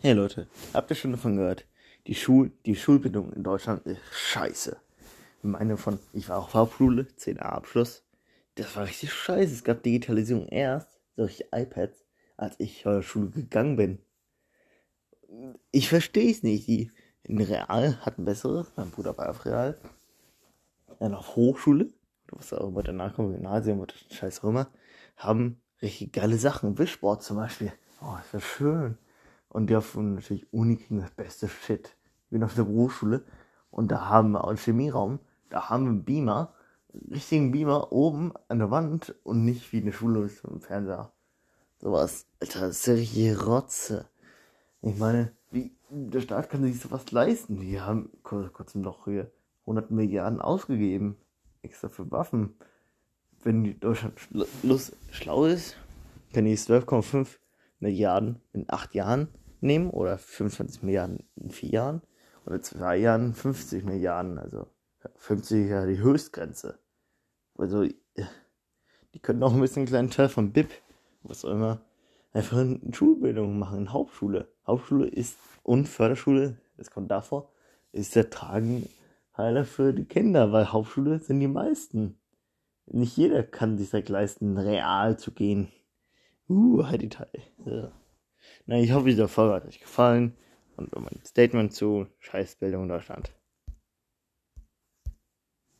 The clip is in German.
Hey Leute, habt ihr schon davon gehört? Die Schulbildung in Deutschland ist scheiße. Ich meine ich war auch Hauptschule, 10a Abschluss. Das war richtig scheiße. Es gab Digitalisierung erst, solche iPads, als ich aus der Schule gegangen bin. Ich verstehe es nicht. Die in Real hatten bessere, mein Bruder war auf Real. Dann auf Hochschule, was auch immer danach kommt, Gymnasium oder scheiß Römer, haben richtig geile Sachen. Wischsport zum Beispiel. Oh, ist das schön. Und die auf natürlich Uni kriegen das beste Shit. Ich bin auf der Berufsschule und da haben wir auch einen Chemieraum. Da haben wir einen Beamer, einen richtigen Beamer oben an der Wand und nicht wie eine Schule mit einem Fernseher. Sowas, Alter, das ist ja richtige Rotze. Ich meine, der Staat kann sich sowas leisten. Die haben kurzem noch hier 100 Milliarden ausgegeben. Extra für Waffen. Wenn Deutschland schlau ist, kann die 12,5 Milliarden in 8 Jahren nehmen oder 25 Milliarden in 4 Jahren oder 2 Jahren 50 Milliarden, also 50 ist ja die Höchstgrenze. Also die könnten auch ein bisschen einen kleinen Teil von BIP, was auch immer, einfach in Schulbildung machen, in Hauptschule. Hauptschule ist und Förderschule, das kommt davor, ist der Tragenheiler für die Kinder, weil Hauptschule sind die meisten. Nicht jeder kann sich das leisten, real zu gehen. Detail. Ja. Na, ich hoffe, diese Folge hat euch gefallen und um mein Statement zu Scheißbildung in Deutschland.